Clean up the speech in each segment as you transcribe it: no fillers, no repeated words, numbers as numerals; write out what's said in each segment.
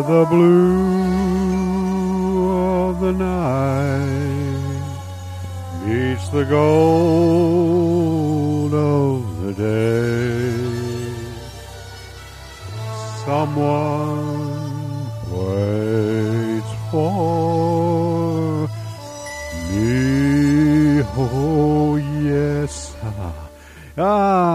are the blue of the night meets the gold of the day. Someone waits for me. Oh, yes.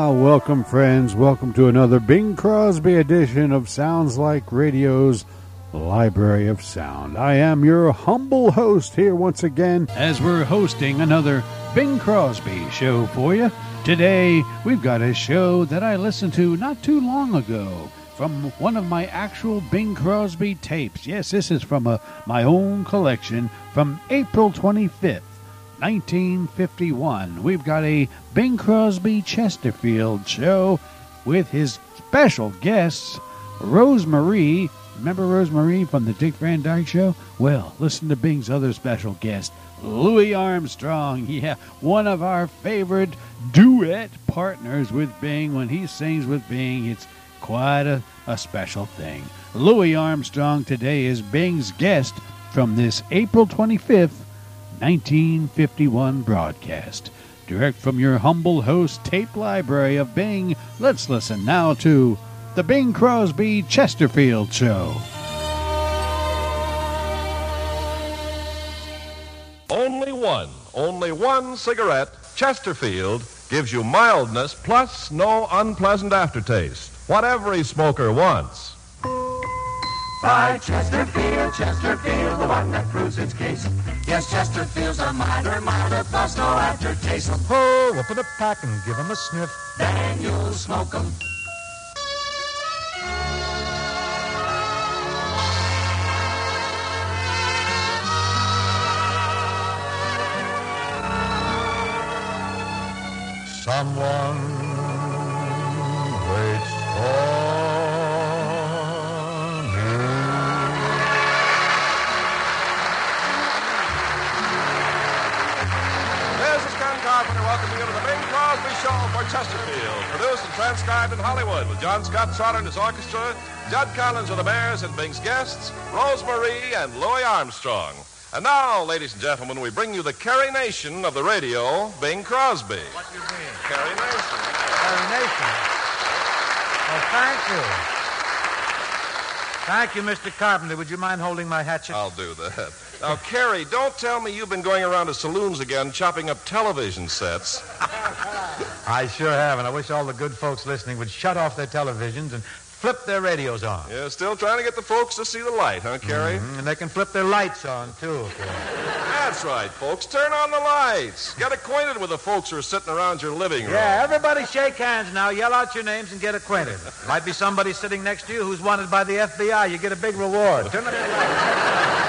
Welcome, friends. Welcome to another Bing Crosby edition of Sounds Like Radio's Library of Sound. I am your humble host here once again as we're hosting another Bing Crosby show for you. Today, we've got a show that I listened to not too long ago from one of my actual Bing Crosby tapes. Yes, this is from my own collection from April 25th. 1951. We've got a Bing Crosby Chesterfield show with his special guests, Rose Marie. Remember Rose Marie from the Dick Van Dyke Show? Well, listen to Bing's other special guest, Louis Armstrong. Yeah, one of our favorite duet partners with Bing. When he sings with Bing, it's quite a special thing. Louis Armstrong today is Bing's guest from this April 25th, 1951 broadcast. Direct from your humble host tape library of Bing, let's listen now to the Bing Crosby Chesterfield Show. Only one cigarette, Chesterfield, gives you mildness plus no unpleasant aftertaste. What every smoker wants. By Chesterfield, Chesterfield, the one that proves its case. Yes, Chesterfield's a milder, plus no aftertaste. Oh, open a pack and give 'em a sniff, then you'll smoke 'em. Someone Chesterfield, produced and transcribed in Hollywood with John Scott Trotter and his orchestra, Judd Collins with the Bears and Bing's guests, Rose Marie and Louis Armstrong. And now, ladies and gentlemen, we bring you the Carrie Nation of the radio, Bing Crosby. What do you mean? Carrie Nation. Carrie Nation. Well, thank you. Thank you, Mr. Carpenter. Would you mind holding my hatchet? I'll do that. Now, Carrie, don't tell me you've been going around to saloons again chopping up television sets. I sure have, and I wish all the good folks listening would shut off their televisions and flip their radios on. Yeah, still trying to get the folks to see the light, huh, Carrie? Mm-hmm. And they can flip their lights on, too. That's right, folks. Turn on the lights. Get acquainted with the folks who are sitting around your living room. Yeah, everybody shake hands now. Yell out your names and get acquainted. Might be somebody sitting next to you who's wanted by the FBI. You get a big reward. Turn up the lights.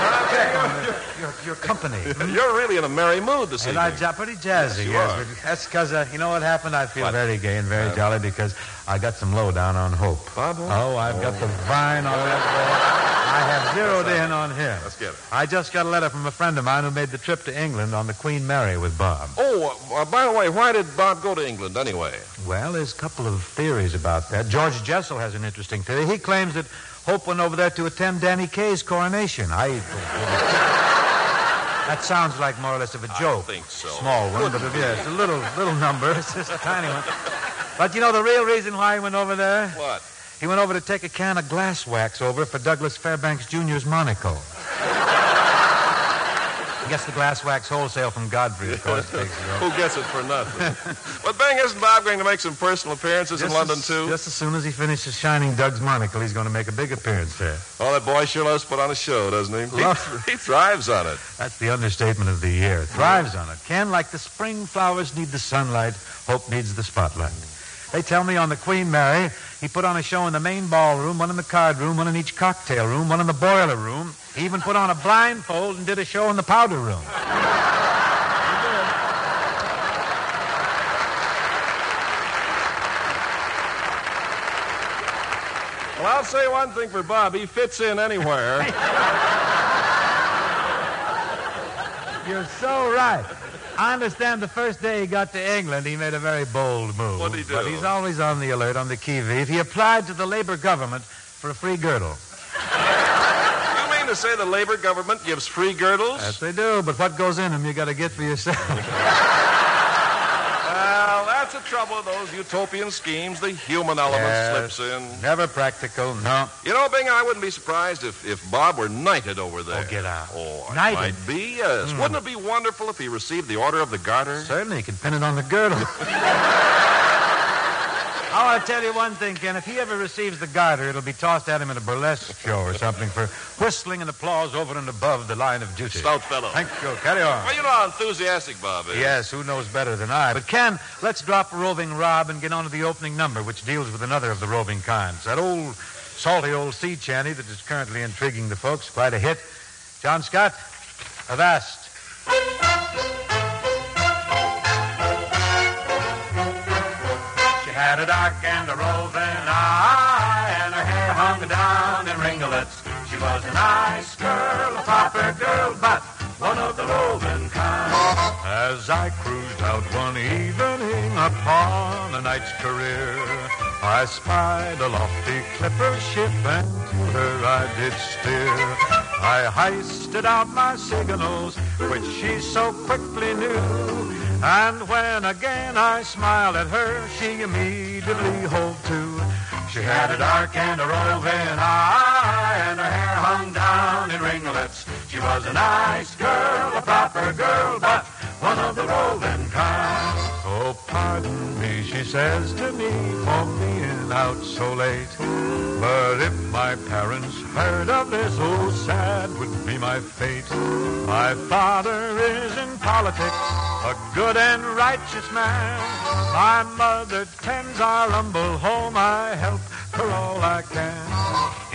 Your company. You're really in a merry mood this evening. And I'm pretty jazzy, yes. That's because, you know what happened? I feel very gay and very jolly because I got some lowdown on Hope. Bob Hope? Oh, I've got the vine on that boy. I have zeroed in on him. Let's get it. I just got a letter from a friend of mine who made the trip to England on the Queen Mary with Bob. Oh, by the way, why did Bob go to England anyway? Well, there's a couple of theories about that. George Jessel has an interesting theory. He claims that Hope went over there to attend Danny Kay's coronation. That sounds like more or less of a joke. I think so. Small one, but it's a little number. It's just a tiny one. But you know the real reason why he went over there? What? He went over to take a can of glass wax over for Douglas Fairbanks Jr.'s Monaco. He gets the glass wax wholesale from Godfrey, of course. Who gets it for nothing? But, Bing, isn't Bob going to make some personal appearances in London, too? Just as soon as he finishes shining Doug's monocle, he's going to make a big appearance there. Oh, that boy sure loves to put on a show, doesn't he? He thrives on it. That's the understatement of the year. Thrives on it. Ken, like the spring flowers need the sunlight, Hope needs the spotlight. They tell me on the Queen Mary, he put on a show in the main ballroom, one in the card room, one in each cocktail room, one in the boiler room. He even put on a blindfold and did a show in the powder room. Well, I'll say one thing for Bob. He fits in anywhere. You're so right. I understand the first day he got to England, he made a very bold move. What'd he do? But he's always on the alert, on the qui vive. He applied to the Labour government for a free girdle. trying to say the Labour government gives free girdles? Yes, they do, but what goes in them you got to get for yourself. Well, that's the trouble with those utopian schemes. The human element slips in. Never practical, no. You know, Bing, I wouldn't be surprised if Bob were knighted over there. Oh, get out. Oh, knighted? Might be, yes. Mm. Wouldn't it be wonderful if he received the Order of the Garter? Certainly, he could pin it on the girdle. Oh, I'll tell you one thing, Ken. If he ever receives the garter, it'll be tossed at him in a burlesque show or something for whistling and applause over and above the line of duty. Stout fellow. Thank you. Carry on. Well, you know how enthusiastic Bob is. Yes, who knows better than I. But, Ken, let's drop Roving Rob and get on to the opening number, which deals with another of the roving kinds. That old, salty old sea chanty that is currently intriguing the folks. Quite a hit. John Scott, avast. Had a duck and a roving eye, and her hair hung down in ringlets. She was a nice girl, a proper girl, but one of the roving kind. As I cruised out one evening upon a knight's career, I spied a lofty clipper ship, and to her I did steer. I hoisted out my signals, which she so quickly knew. And when again I smiled at her, she immediately hove to. She had a dark and a roving eye, and her hair hung down in ringlets. She was a nice girl, a proper girl, but one of the roving kind. Oh, pardon me, she says to me, for being out so late. But if my parents heard of this, oh, sad would be my fate. My father is in politics, a good and righteous man. My mother tends our humble home. I help her all I can.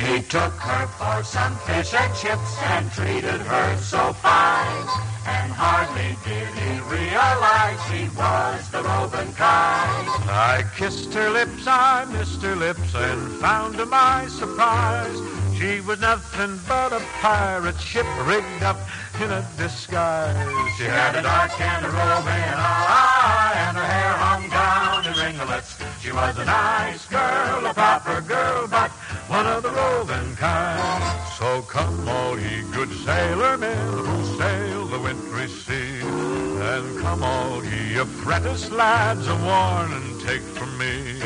He took her for some fish and chips and treated her so fine. And hardly did he realize she was the roving kind. I kissed her lips, I missed her lips, and found to my surprise she was nothing but a pirate ship rigged up in a disguise. She had a dark and a roving eye, and her hair hung down in ringlets. She was a nice girl, a proper girl, but one of the roving kind. So come all ye good sailormen who sail the wintry sea, and come all ye apprentice lads, a warning take from me.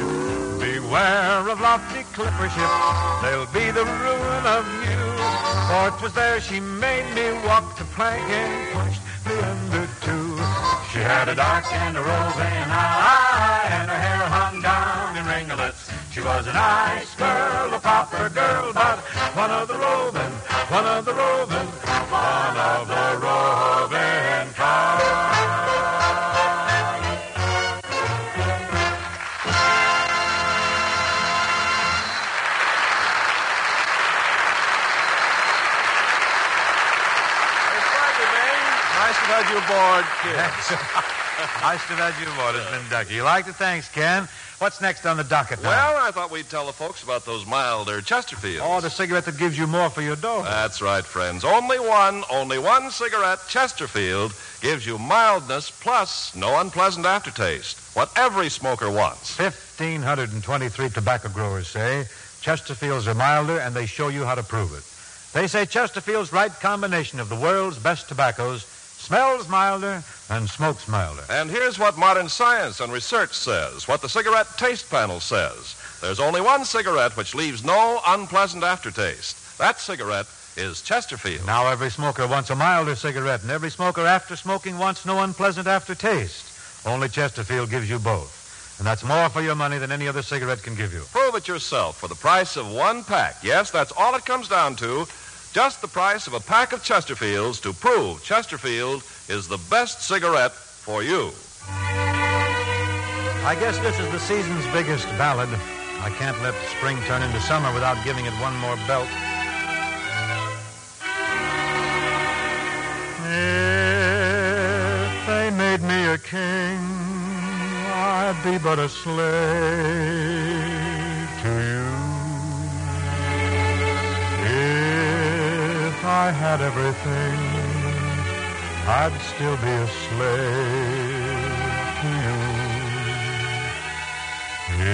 Beware of lofty clipper ships, they'll be the ruin of you. For 'twas there she made me walk the plank and pushed me under two. She had a dark and a roving eye, and her hair hung down in ringlets. She was a nice girl, a proper girl, but one of the roving, one of the roving, one of the roving kind. Nice to have you aboard, kid. Nice to have you aboard. It's been ducky. You like the thanks, Ken. What's next on the docket now? Well, I thought we'd tell the folks about those milder Chesterfields. Oh, the cigarette that gives you more for your dough. That's right, friends. Only one cigarette, Chesterfield, gives you mildness plus no unpleasant aftertaste. What every smoker wants. 1,523 tobacco growers say Chesterfields are milder, and they show you how to prove it. They say Chesterfield's right combination of the world's best tobaccos smells milder and smokes milder. And here's what modern science and research says, what the cigarette taste panel says. There's only one cigarette which leaves no unpleasant aftertaste. That cigarette is Chesterfield. Now every smoker wants a milder cigarette, and every smoker after smoking wants no unpleasant aftertaste. Only Chesterfield gives you both. And that's more for your money than any other cigarette can give you. Prove it yourself for the price of one pack. Yes, that's all it comes down to. Just the price of a pack of Chesterfields to prove Chesterfield is the best cigarette for you. I guess this is the season's biggest ballad. I can't let spring turn into summer without giving it one more belt. If they made me a king, I'd be but a slave to you. If I had everything, I'd still be a slave to you.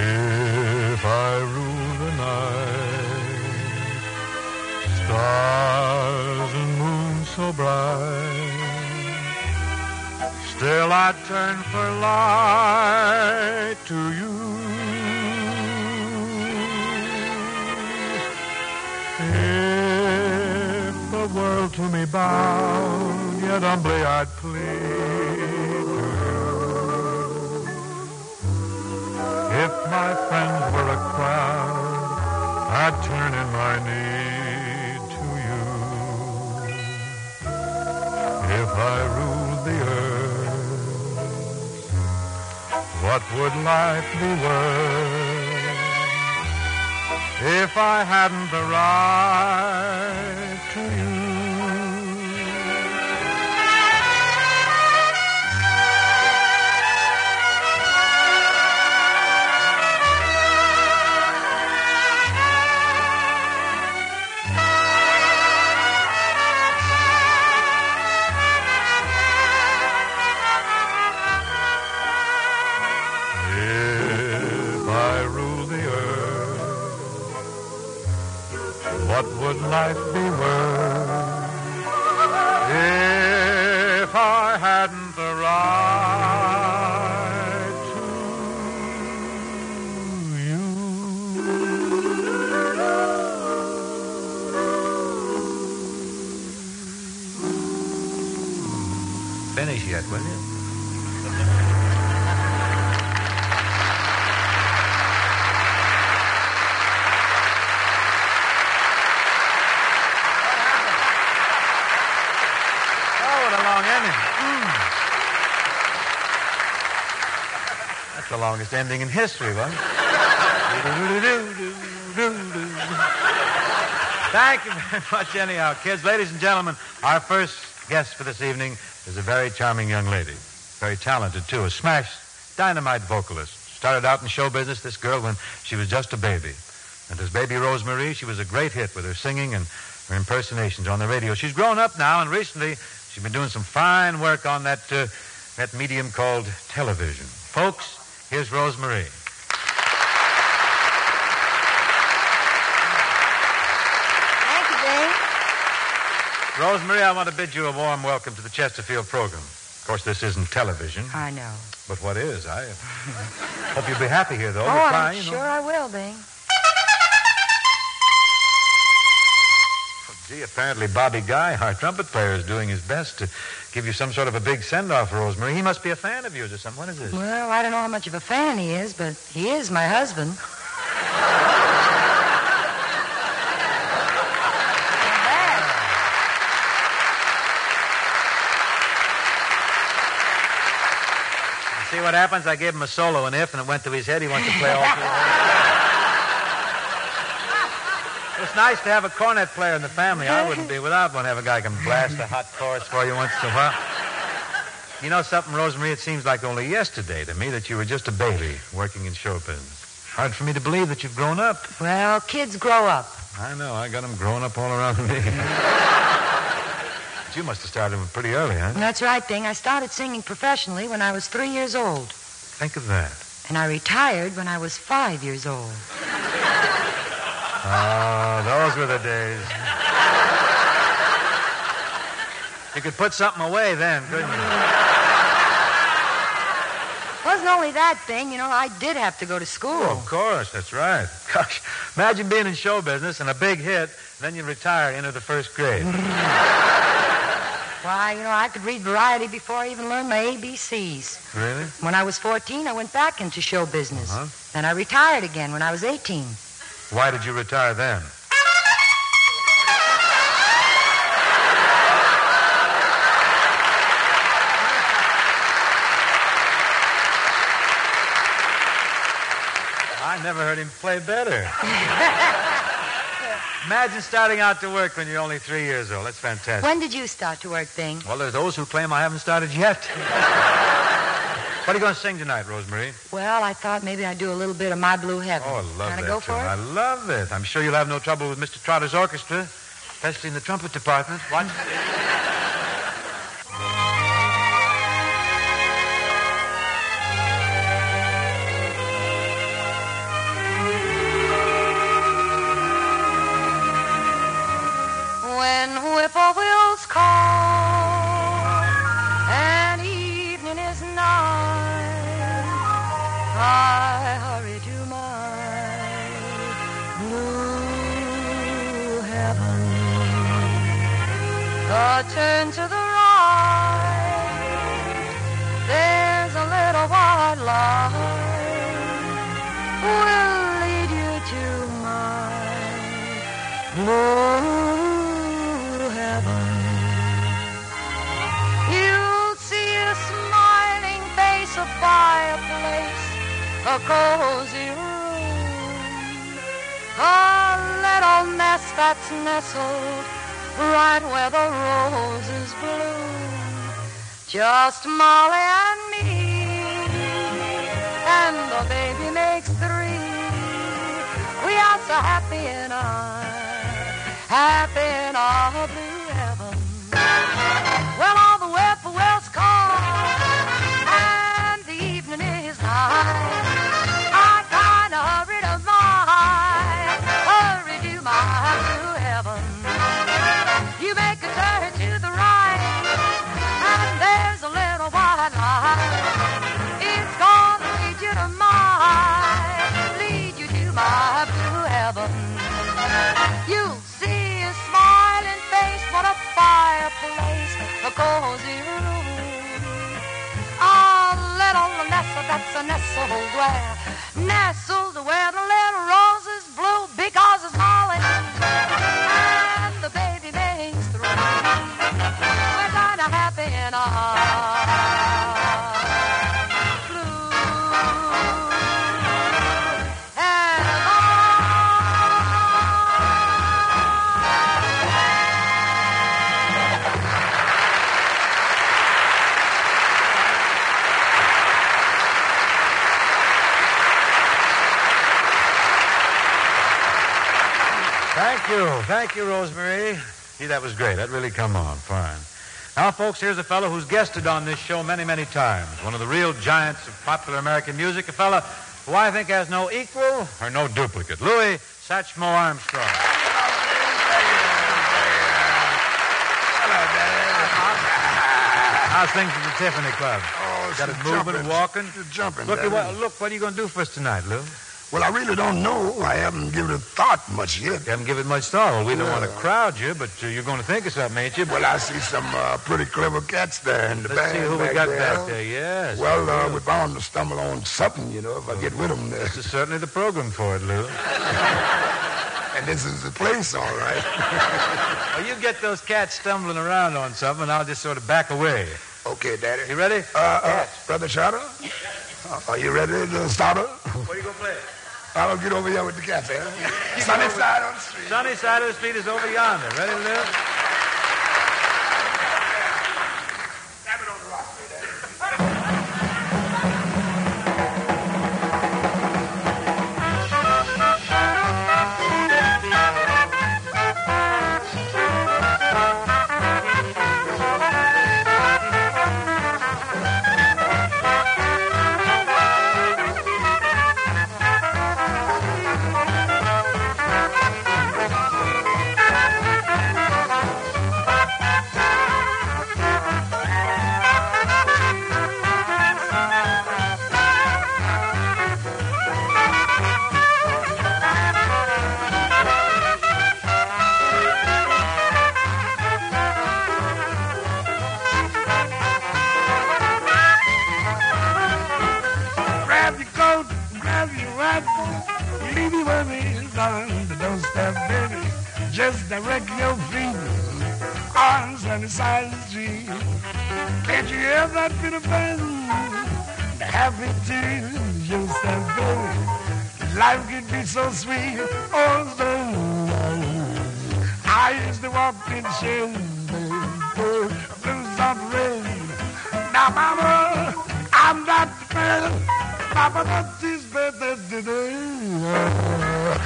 If I rule the night, stars and fly to you. If the world to me bound, yet humbly I'd plead to you. If my friends were a crowd, I'd turn in my need to you. If I ruled the earth, what would life be worth? If I hadn't the right to you, if I ruled the earth. What would life be worth if I hadn't the right to you? Finish yet, will you? The longest ending in history, wasn't it? Thank you very much, anyhow, kids. Ladies and gentlemen, our first guest for this evening is a very charming young lady. Very talented, too. A smash dynamite vocalist. Started out in show business, this girl, when she was just a baby. And as baby Rose Marie, she was a great hit with her singing and her impersonations on the radio. She's grown up now, and recently she's been doing some fine work on that medium called television. Folks, here's Rose Marie. Thank you, Dave. Rose Marie, I want to bid you a warm welcome to the Chesterfield program. Of course, this isn't television. I know. But what is? I hope you'll be happy here, though. Oh, I'm sure I will, Bing. Well, gee, apparently Bobby Guy, our trumpet player, is doing his best to give you some sort of a big send-off, Rose Marie. He must be a fan of yours or something. What is this? Well, I don't know how much of a fan he is, but he is my husband. See what happens? I gave him a solo, an F, and it went to his head. He wants to play all through It's nice to have a cornet player in the family. I wouldn't be without one. Have a guy who can blast a hot chorus for you once in a while. You know something, Rose Marie? It seems like only yesterday to me that you were just a baby working in show business. Hard for me to believe that you've grown up. Well, kids grow up. I know. I got them growing up all around me. But you must have started pretty early, huh? That's right, Bing. I started singing professionally when I was 3 years old. Think of that. And I retired when I was 5 years old. Oh, those were the days. You could put something away then, couldn't you? Wasn't only that thing, you know, I did have to go to school. Oh, of course, that's right. Gosh, imagine being in show business and a big hit, and then you retire into the first grade. Why, you know, I could read variety before I even learned my ABCs. Really? When I was 14, I went back into show business. Uh-huh. Then I retired again when I was 18. Why did you retire then? I never heard him play better. Imagine starting out to work when you're only 3 years old. That's fantastic. When did you start to work, Bing? Well, there's those who claim I haven't started yet. What are you going to sing tonight, Rose Marie? Well, I thought maybe I'd do a little bit of My Blue Heaven. Oh, I love that. Can I go for it? I love it. I'm sure you'll have no trouble with Mr. Trotter's orchestra, especially in the trumpet department. Watch. When whippoorwills call and evening is nigh. But turn to the right, there's a little white light will lead you to my blue heaven. You'll see a smiling face, a fireplace, a cozy room, a little nest that's nestled right where the roses bloom. Just Molly and me, and the baby makes three. We are so happy in our, blue heaven. Well, all the weather well's cold, and the evening is high. I kinda hurried to my blue heaven. You make a turn to the right, and there's a little white light. It's gonna lead you to my blue heaven. You'll see a smiling face, what a fireplace, a cozy room, a little nestle that's a nestle where, nestled where the little roses bloom, because it's Molly and the baby makes through. We're kinda happy in our blue heaven. Thank you, Rose Marie. Gee, that was great. That really come on fine. Now, folks, here's a fellow who's guested on this show many, many times. One of the real giants of popular American music. A fellow who I think has no equal or no duplicate. Louis Satchmo Armstrong. Hello, Daddy. How's things at the Tiffany Club? Oh, got it moving and walking? You're jumping, Daddy. Look, what are you going to do for us tonight, Lou? Well, I really don't know. I haven't given it a thought much yet. You haven't given it much thought. Well, we don't want to crowd you, but you're going to think of something, ain't you? Well, I see some pretty clever cats there in the band. Let's see who we got back there, yes. Well, we're bound to stumble on something, if I get with them there. This is certainly the program for it, Lou. And this is the place, all right. Well, you get those cats stumbling around on something, and I'll just sort of back away. Okay, Daddy. You ready? Brother Trotter? Are you ready to start her? What are you going to play? I don't get over here with the cafe. Sunny Side on the Street. Sunny Side of the Street is over yonder. Ready to live? Stab it on the rock. Just direct your feet on Sunny Side of the Street. Can't you hear that bit of buzz? The happy tears, you said, baby, life could be so sweet. Oh, baby, I used to walk in shade, baby, blues on the rain. Now, Mama, I'm not the man. Papa got this better today.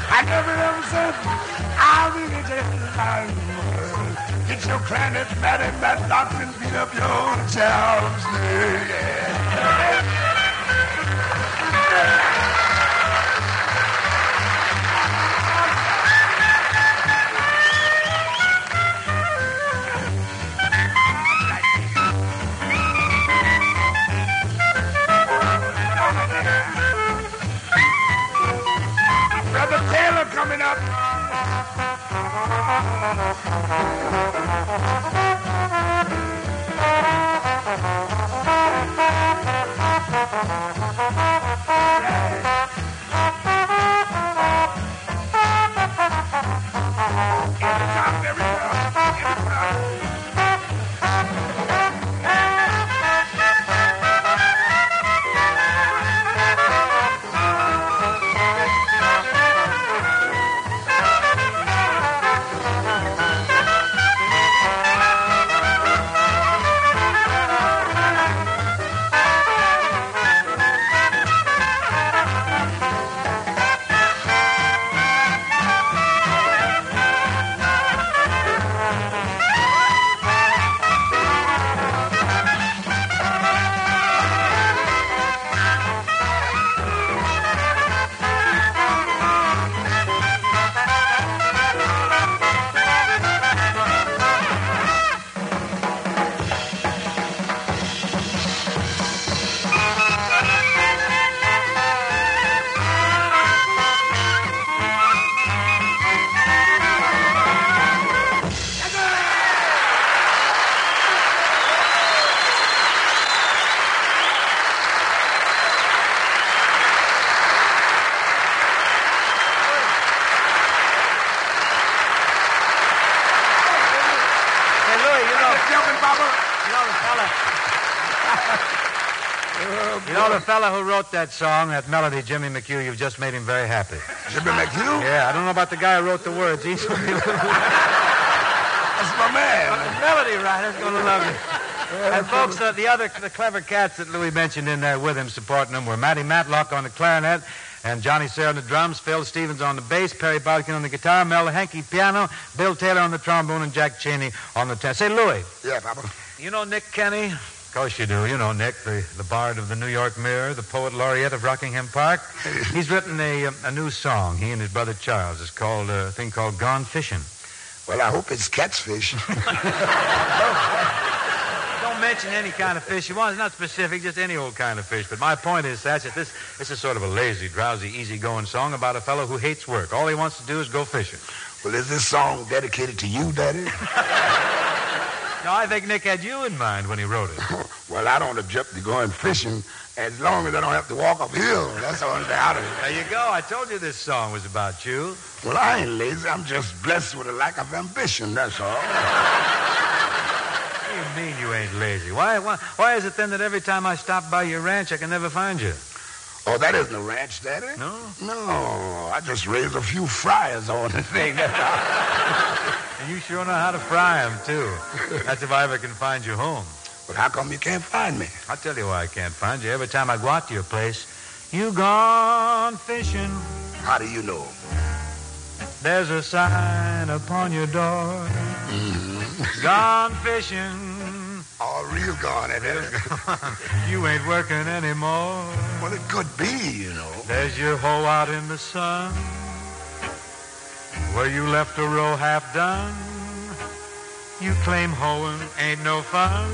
I never ever said. I'll be the time. Get your planet, Matty Matlock, and beat up your own jobs. Brother Taylor coming up. Robert? You know the fella. You know the fella who wrote that song, that melody, Jimmy McHugh? You've just made him very happy. Jimmy McHugh? Yeah, I don't know about the guy who wrote the words. He's that's my man. But the melody writer's going to love you. And, folks, the clever cats that Louis mentioned in there with him, supporting him, were Matty Matlock on the clarinet and Johnny Sayre on the drums, Phil Stevens on the bass, Perry Bodkin on the guitar, Mel Hankey piano, Bill Taylor on the trombone, and Jack Cheney on the tenor. Say, Louis. Yeah, Papa. You know Nick Kenny? Of course you do. You know Nick, the bard of the New York Mirror, the poet laureate of Rockingham Park. He's written a new song, he and his brother Charles. It's called a thing called Gone Fishing. Well, I hope it's cat's fish. Mention any kind of fish you want. It's not specific, just any old kind of fish. But my point is, Thatch, that this is sort of a lazy, drowsy, easy-going song about a fellow who hates work. All he wants to do is go fishing. Well, is this song dedicated to you, Daddy? No, I think Nick had you in mind when he wrote it. Well, I don't object to going fishing as long as I don't have to walk uphill. That's all I'm out of it. There you go. I told you this song was about you. Well, I ain't lazy. I'm just blessed with a lack of ambition, that's all. What do you mean you ain't lazy? Why is it then that every time I stop by your ranch, I can never find you? Oh, that isn't a ranch, Daddy. No? No, I just raised a few fryers on the thing. And you sure know how to fry them, too. That's if I ever can find you home. But how come you can't find me? I'll tell you why I can't find you. Every time I go out to your place, you gone fishing. How do you know? There's a sign upon your door. Gone fishing. Oh, real gone, it is. You ain't working anymore. Well, it could be, you know. There's your hoe out in the sun, where you left a row half done. You claim hoeing ain't no fun.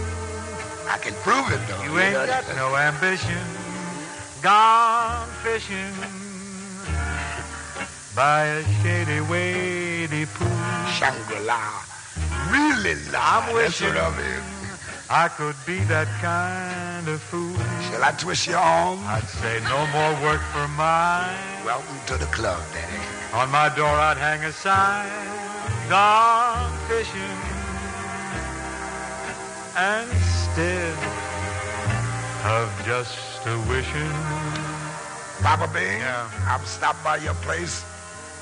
I can prove it, though. You ain't got no ambition. Gone fishing by a shady, wady pool. Shangri-La. Really, I'm wishing I could be that kind of fool. Shall I twist your arm? I'd say no more work for mine. Welcome to the club, Daddy. On my door I'd hang a sign, gone fishing, instead of just a wishing. Papa Bing, yeah. I've stopped by your place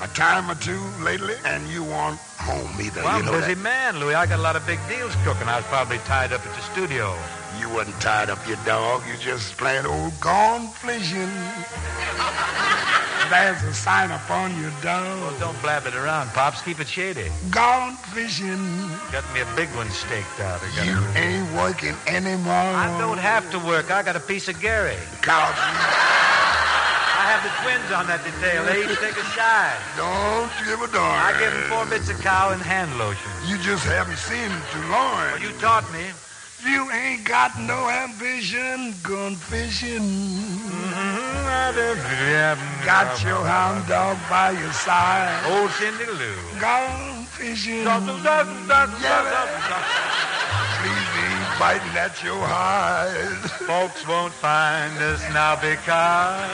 a time or two lately, and you aren't home either. Well, you know I'm a busy man, Louis. I got a lot of big deals cooking. I was probably tied up at the studio. You wasn't tied up, your dog. You just plain old gone fishing. There's a sign upon your dog. Well, don't blab it around, Pops. Keep it shady. Gone fishing. Got me a big one staked out. You ain't working anymore. I don't have to work. I got a piece of Gary. Coughy. I have the twins on that detail. They each take a side. Don't give a darn. I give them 4 bits of cow and hand lotion. You just haven't seen them too long. Well, you taught me. You ain't got no ambition. Gone fishing. Got your hound dog by your side. Old Cindy Lou. Gone fishing. Biting at your eyes. Folks won't find us now because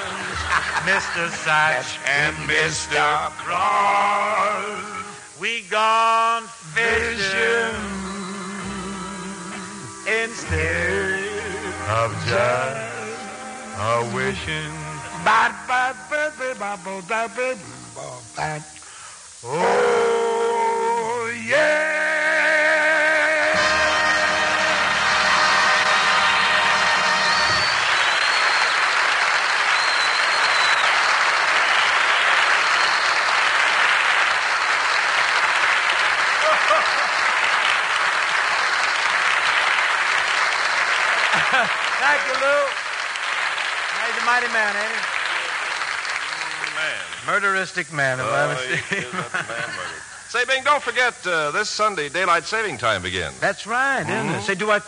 Mr. Satch and Mr. Cross, we gone fishing instead of just a wishing. Oh, yeah. Thank you, Lou. He's a mighty man, ain't he? Man. Murderistic man, if I ever see him. Say, Bing, don't forget, this Sunday, daylight saving time begins. That's right, isn't it? Say, do I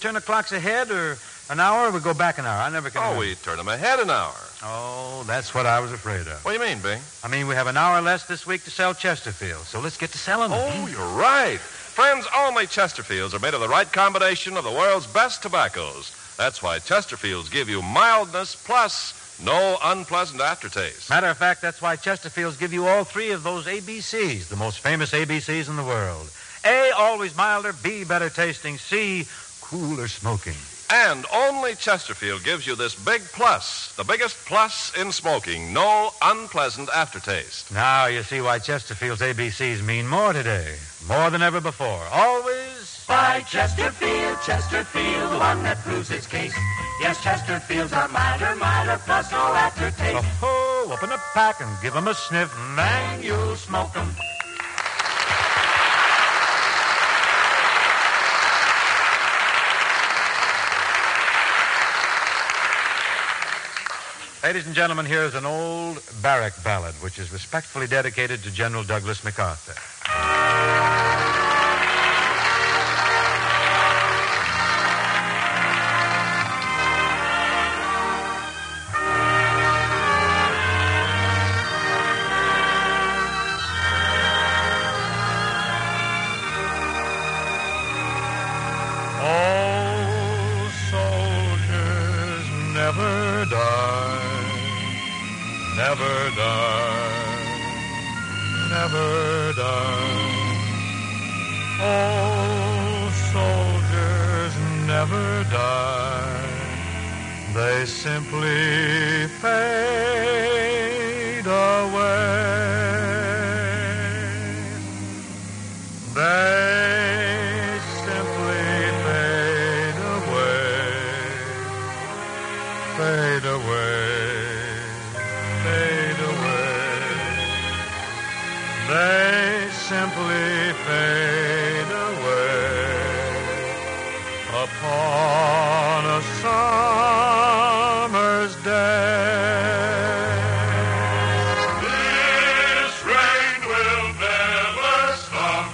turn the clocks ahead or an hour, or we go back an hour? I never can remember. We turn them ahead an hour. Oh, that's what I was afraid of. What do you mean, Bing? I mean, we have an hour less this week to sell Chesterfield, so let's get to selling them. Oh, you're right. Friends, only Chesterfields are made of the right combination of the world's best tobaccos. That's why Chesterfields give you mildness plus no unpleasant aftertaste. Matter of fact, that's why Chesterfields give you all 3 of those ABCs, the most famous ABCs in the world. A, always milder, B, better tasting, C, cooler smoking. And only Chesterfield gives you this big plus, the biggest plus in smoking, no unpleasant aftertaste. Now you see why Chesterfield's ABCs mean more today, more than ever before. Always buy Chesterfield, Chesterfield, the one that proves its case. Yes, Chesterfields are milder, milder, plus no aftertaste. Oh, open a pack and give them a sniff, and you'll smoke them. Ladies and gentlemen, here is an old barrack ballad which is respectfully dedicated to General Douglas MacArthur. Oh, soldiers never die. Never die, never die. Oh, soldiers never die. They simply fade away. They simply fade away. Fade away. They simply fade away upon a summer's day. This rain will never stop,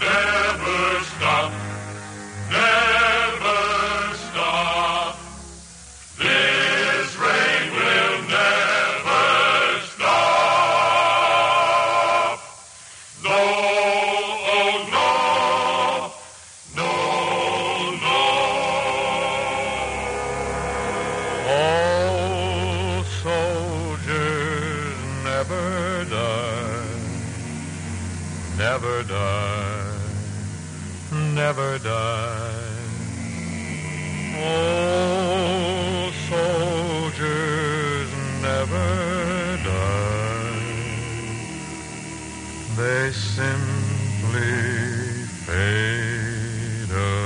never stop, never stop. This rain will never stop. Never die, never die. Oh, soldiers never die. They simply fade away.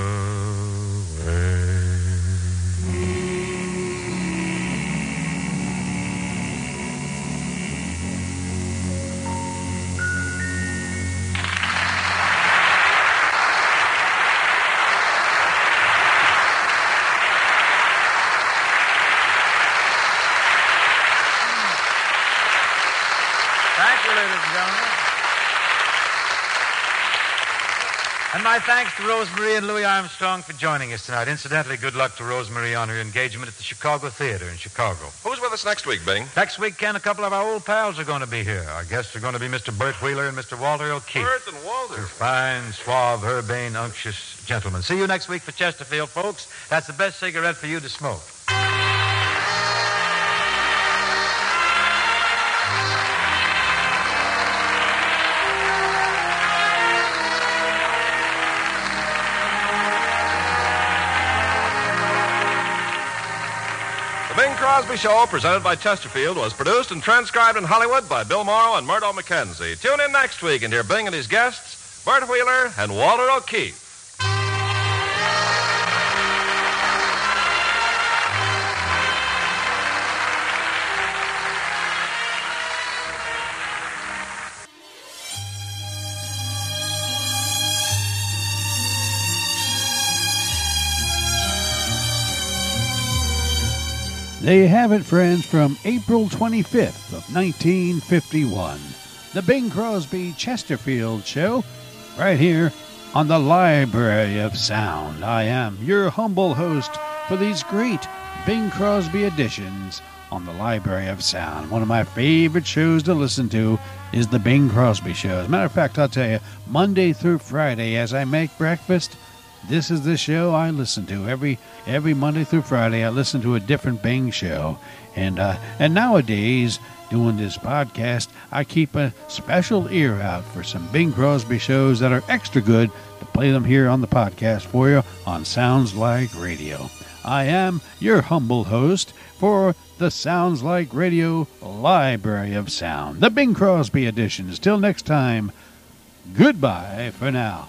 And my thanks to Rose Marie and Louis Armstrong for joining us tonight. Incidentally, good luck to Rose Marie on her engagement at the Chicago Theater in Chicago. Who's with us next week, Bing? Next week, Ken, a couple of our old pals are going to be here. Our guests are going to be Mr. Bert Wheeler and Mr. Walter O'Keefe. Bert and Walter. Two fine, suave, urbane, unctuous gentlemen. See you next week for Chesterfield, folks. That's the best cigarette for you to smoke. The Crosby Show, presented by Chesterfield, was produced and transcribed in Hollywood by Bill Morrow and Murdo McKenzie. Tune in next week and hear Bing and his guests, Bert Wheeler and Walter O'Keefe. There you have it, friends, from April 25th of 1951. The Bing Crosby Chesterfield Show, right here on the Library of Sound. I am your humble host for these great Bing Crosby editions on the Library of Sound. One of my favorite shows to listen to is the Bing Crosby Show. As a matter of fact, I'll tell you, Monday through Friday, as I make breakfast, this is the show I listen to. Every Monday through Friday, I listen to a different Bing show. And nowadays, doing this podcast, I keep a special ear out for some Bing Crosby shows that are extra good to play them here on the podcast for you on Sounds Like Radio. I am your humble host for the Sounds Like Radio Library of Sound, the Bing Crosby editions. Till next time, goodbye for now.